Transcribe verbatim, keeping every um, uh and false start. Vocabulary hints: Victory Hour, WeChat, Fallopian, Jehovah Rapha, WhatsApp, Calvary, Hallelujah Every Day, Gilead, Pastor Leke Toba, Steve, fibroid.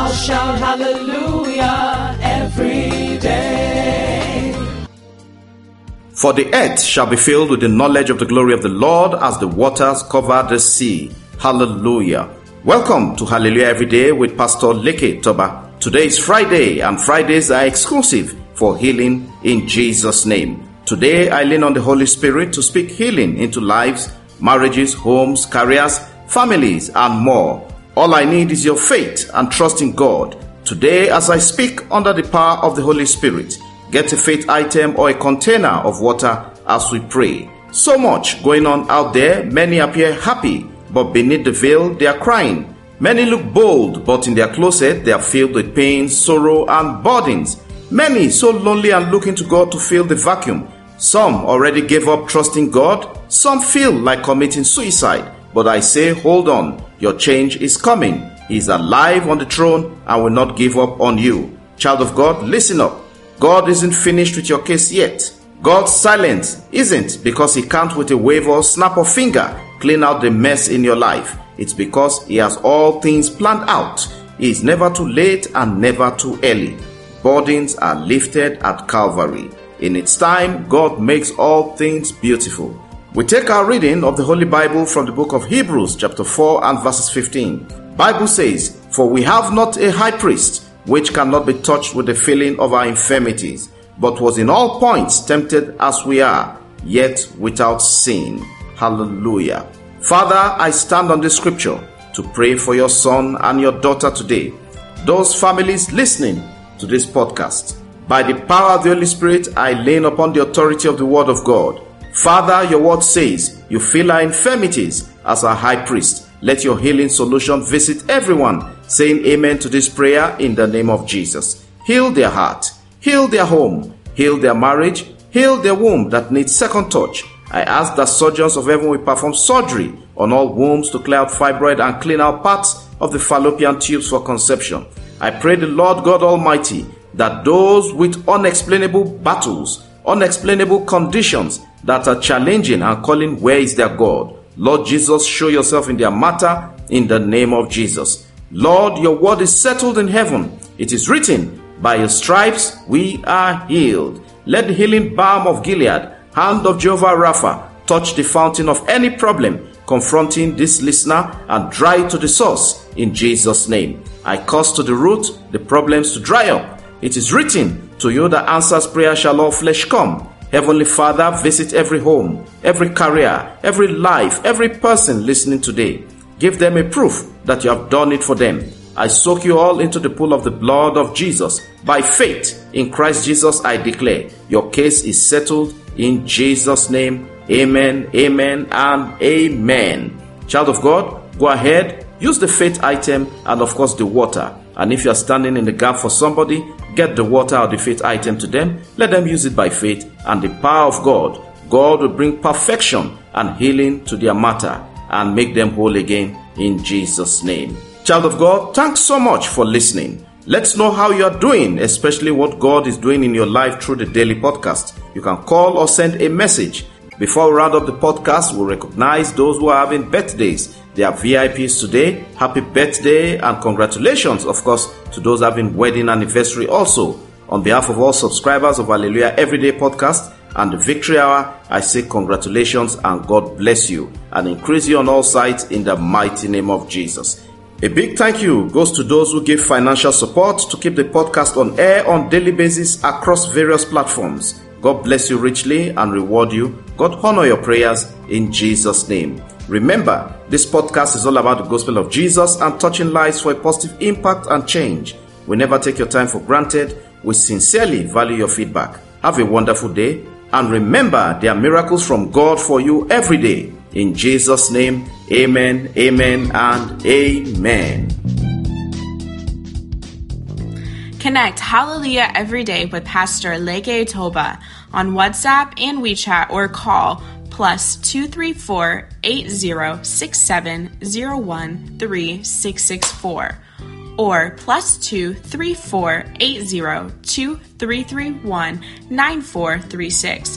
I'll shout hallelujah every day. For the earth shall be filled with the knowledge of the glory of the Lord as the waters cover the sea. Hallelujah. Welcome to Hallelujah Every Day with Pastor Leke Toba. Today is Friday, and Fridays are exclusive for healing in Jesus' name. Today I lean on the Holy Spirit to speak healing into lives, marriages, homes, careers, families, and more. All I need is your faith and trust in God. Today, as I speak under the power of the Holy Spirit, get a faith item or a container of water as we pray. So much going on out there. Many appear happy, but beneath the veil they are crying. Many look bold, but in their closet they are filled with pain, sorrow, and burdens. Many so lonely and looking to God to fill the vacuum. Some already gave up trusting God. Some feel like committing suicide. But I say, hold on, your change is coming. He is alive on the throne and will not give up on you. Child of God, listen up. God isn't finished with your case yet. God's silence isn't because he can't with a wave or snap of finger clean out the mess in your life. It's because he has all things planned out. He is never too late and never too early. Burdens are lifted at Calvary. In its time, God makes all things beautiful. We take our reading of the Holy Bible from the book of Hebrews chapter four and verses fifteen. Bible says, "For we have not a high priest which cannot be touched with the feeling of our infirmities, but was in all points tempted as we are, yet without sin." Hallelujah. Father, I stand on this scripture to pray for your son and your daughter today. Those families listening to this podcast, by the power of the Holy Spirit, I lean upon the authority of the Word of God. Father, your word says, you feel our infirmities as our high priest. Let your healing solution visit everyone, saying amen to this prayer in the name of Jesus. Heal their heart, heal their home, heal their marriage, heal their womb that needs second touch. I ask that surgeons of heaven will perform surgery on all wombs to clear out fibroid and clean out parts of the fallopian tubes for conception. I pray the Lord God Almighty that those with unexplainable battles, unexplainable conditions that are challenging and calling, where is their God? Lord Jesus, show yourself in their matter in the name of Jesus. Lord, your word is settled in heaven. It is written, by your stripes we are healed. Let the healing balm of Gilead, hand of Jehovah Rapha, touch the fountain of any problem confronting this listener and dry to the source in Jesus' name. I cause to the root the problems to dry up. It is written, to you that answers prayer shall all flesh come. Heavenly Father, visit every home, every career, every life, every person listening today. Give them a proof that you have done it for them. I soak you all into the pool of the blood of Jesus. By faith in Christ Jesus, I declare, your case is settled in Jesus' name. Amen, amen, and amen. Child of God, go ahead, use the faith item and of course the water. And if you are standing in the gap for somebody, get the water or the faith item to them. Let them use it by faith and the power of God. God will bring perfection and healing to their matter and make them whole again in Jesus' name. Child of God, thanks so much for listening. Let's know how you are doing, especially what God is doing in your life through the daily podcast. You can call or send a message. Before we round up the podcast, we'll recognize those who are having birthdays. They are V I Ps today. Happy birthday and congratulations, of course, to those having wedding anniversary also. On behalf of all subscribers of Hallelujah Everyday Podcast and the Victory Hour, I say congratulations and God bless you and increase you on all sides in the mighty name of Jesus. A big thank you goes to those who give financial support to keep the podcast on air on daily basis across various platforms. God bless you richly and reward you. God honor your prayers in Jesus' name. Remember, this podcast is all about the gospel of Jesus and touching lives for a positive impact and change. We never take your time for granted. We sincerely value your feedback. Have a wonderful day. And remember, there are miracles from God for you every day. In Jesus' name, amen, amen, and amen. Connect Hallelujah Every Day with Pastor Leke Toba on WhatsApp and WeChat or call plus two three four, eight zero six seven zero one three six six four or plus two three four, eight zero two three three one nine four three six